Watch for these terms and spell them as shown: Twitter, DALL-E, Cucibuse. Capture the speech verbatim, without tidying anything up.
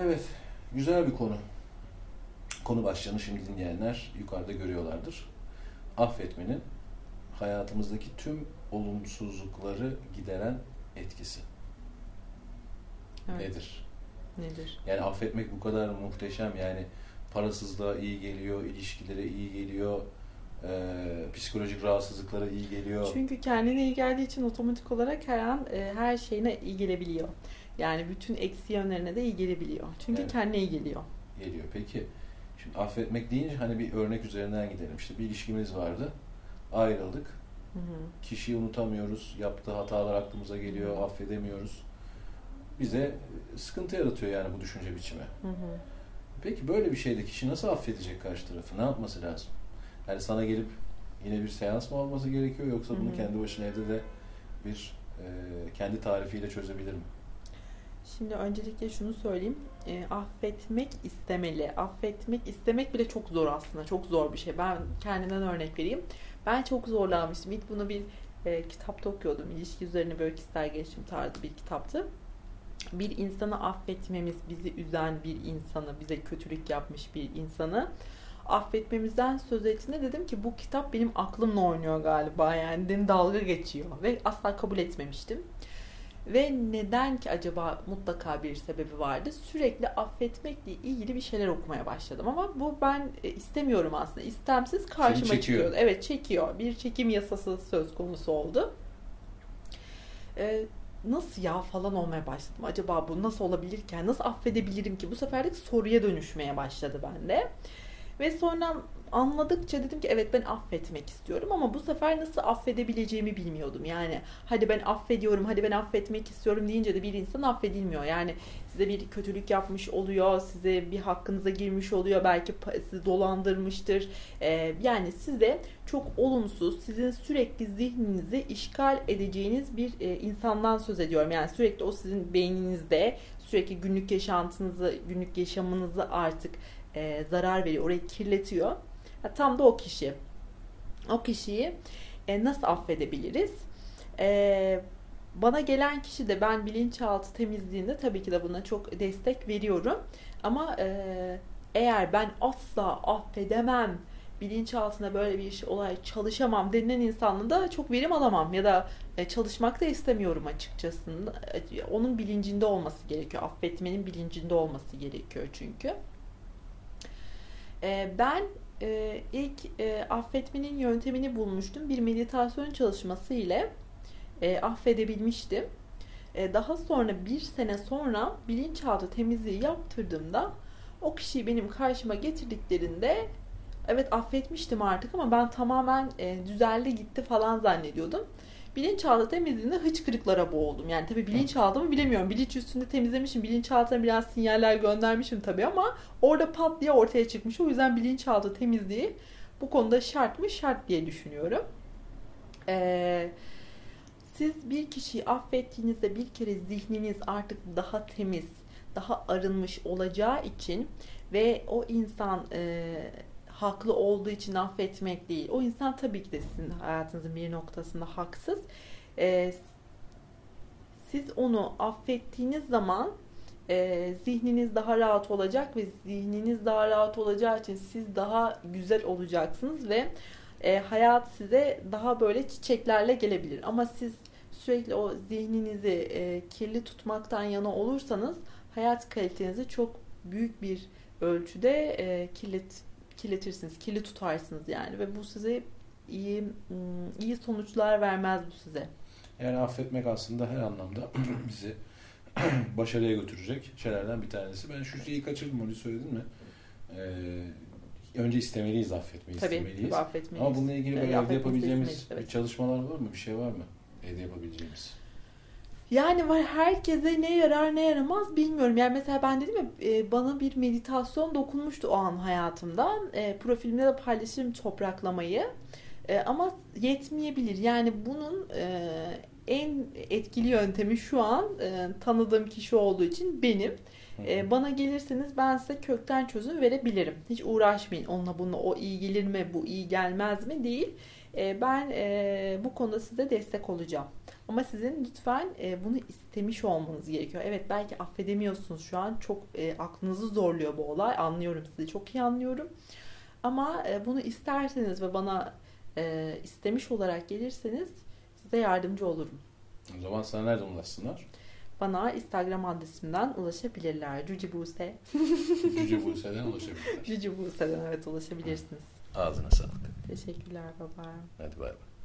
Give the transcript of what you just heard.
Evet, güzel bir konu. Konu başlığını şimdi dinleyenler yukarıda görüyorlardır. Affetmenin hayatımızdaki tüm olumsuzlukları gideren etkisi. Evet. Nedir? Nedir? Yani affetmek bu kadar muhteşem. Yani parasızlığa iyi geliyor, ilişkilere iyi geliyor, e, psikolojik rahatsızlıklara iyi geliyor. Çünkü kendine iyi geldiği için otomatik olarak her an e, her şeyine iyi gelebiliyor. Yani bütün eksi yönlerine de iyi gelebiliyor. Çünkü evet, kendine iyi geliyor. Geliyor. Peki, şimdi affetmek deyince hani bir örnek üzerinden gidelim. İşte bir ilişkimiz vardı, ayrıldık. Hı hı. Kişiyi unutamıyoruz, yaptığı hatalar aklımıza geliyor, hı hı, affedemiyoruz. Bize sıkıntı yaratıyor yani bu düşünce biçimi. Hı hı. Peki böyle bir şeyde kişi nasıl affedecek karşı tarafı? Ne yapması lazım? Yani sana gelip yine bir seans mı alması gerekiyor, yoksa bunu, hı hı, kendi başına evde de bir e, kendi tarifiyle çözebilir mi? Şimdi öncelikle şunu söyleyeyim. E, affetmek istemeli. Affetmek istemek bile çok zor aslında. Çok zor bir şey. Ben kendimden örnek vereyim. Ben çok zorlanmıştım. İlk bunu bir e, kitapta okuyordum. İlişki üzerine böyle kişisel gelişim tarzı bir kitaptı. Bir insanı affetmemiz, bizi üzen bir insanı, bize kötülük yapmış bir insanı affetmemizden söz ettiğinde dedim ki bu kitap benim aklımla oynuyor galiba. Yani benim dalga geçiyor ve asla kabul etmemiştim. Ve neden ki acaba, mutlaka bir sebebi vardı. Sürekli affetmekle ilgili bir şeyler okumaya başladım ama bu ben istemiyorum aslında. İstemsiz karşıma çıkıyor. Evet, çekiyor. Bir çekim yasası söz konusu oldu. Evet. Nasıl ya falan olmaya başladım. Acaba bu nasıl olabilirken, nasıl affedebilirim ki? Bu seferlik soruya dönüşmeye başladı bende. Ve sonra anladıkça dedim ki evet, ben affetmek istiyorum ama bu sefer nasıl affedebileceğimi bilmiyordum. Yani hadi ben affediyorum, hadi ben affetmek istiyorum deyince de bir insan affedilmiyor. Yani size bir kötülük yapmış oluyor, size bir hakkınıza girmiş oluyor, belki sizi dolandırmıştır. Ee, yani size çok olumsuz, sizin sürekli zihninizi işgal edeceğiniz bir e, insandan söz ediyorum. Yani sürekli o sizin beyninizde, sürekli günlük yaşantınızı, günlük yaşamınızı artık e, zarar veriyor, orayı kirletiyor. Ya, tam da o kişi. O kişiyi e, nasıl affedebiliriz? E, bana gelen kişi de, ben bilinçaltı temizliğinde tabii ki de buna çok destek veriyorum. Ama e, eğer ben asla affedemem, bilinçaltına böyle bir şey, olay çalışamam denilen insanla da çok verim alamam ya da çalışmak da istemiyorum açıkçası. Onun bilincinde olması gerekiyor. Affetmenin bilincinde olması gerekiyor çünkü. Ben ilk affetmenin yöntemini bulmuştum. Bir meditasyon çalışması ile affedebilmiştim. Daha sonra bir sene sonra bilinçaltı temizliği yaptırdığımda o kişiyi benim karşıma getirdiklerinde evet, affetmiştim artık ama ben tamamen e, düzeldi gitti falan zannediyordum. Bilinçaltı temizliğinde hıçkırıklara boğuldum. Yani tabii bilinçaltımı bilemiyorum. Bilinç üstünde temizlemişim. Bilinçaltına biraz sinyaller göndermişim tabii ama orada pat diye ortaya çıkmış. O yüzden bilinçaltı temizliği bu konuda şart mı? Şart diye düşünüyorum. Eee... Siz bir kişiyi affettiğinizde bir kere zihniniz artık daha temiz, daha arınmış olacağı için ve o insan... E, haklı olduğu için affetmek değil. O insan tabii ki de sizin hayatınızın bir noktasında haksız. Ee, siz onu affettiğiniz zaman e, zihniniz daha rahat olacak ve zihniniz daha rahat olacağı için siz daha güzel olacaksınız ve e, hayat size daha böyle çiçeklerle gelebilir. Ama siz sürekli o zihninizi e, kirli tutmaktan yana olursanız hayat kalitenizi çok büyük bir ölçüde e, kirlet kirletirsiniz, kirli tutarsınız yani ve bu size iyi iyi sonuçlar vermez bu size. Yani affetmek aslında her anlamda bizi başarıya götürecek şeylerden bir tanesi. Ben şu şeyi kaçırdım, onu söyledin mi? Ee, önce istemeliyiz, affetmeyi tabii, istemeliyiz. Tabii, affetmeliyiz. Ama bununla ilgili böyle evde yapabileceğimiz bir çalışmalar var mı? Bir şey var mı? Evde yapabileceğimiz. Yani var, herkese ne yarar ne yaramaz bilmiyorum. Yani mesela ben dedim ya, bana bir meditasyon dokunmuştu o an hayatımda. E, profilimde de paylaşırım topraklamayı. E, ama yetmeyebilir. Yani bunun e, en etkili yöntemi şu an e, tanıdığım kişi olduğu için benim. E, bana gelirseniz ben size kökten çözüm verebilirim. Hiç uğraşmayın onunla bununla. O iyi gelir mi, bu iyi gelmez mi değil. e, ben e, bu konuda size destek olacağım. Ama sizin lütfen e, bunu istemiş olmanız gerekiyor. Evet, belki affedemiyorsunuz şu an. Çok e, aklınızı zorluyor bu olay. Anlıyorum sizi. Çok iyi anlıyorum. Ama e, bunu isterseniz ve bana e, istemiş olarak gelirseniz size yardımcı olurum. O zaman sana nereden ulaşsınlar? Bana Instagram adresimden ulaşabilirler. Cucibuse. Cucibuse'den ulaşabilirler. Cucibuse'den evet ulaşabilirsiniz. Ağzına sağlık. Teşekkürler baba. Hadi bay bay.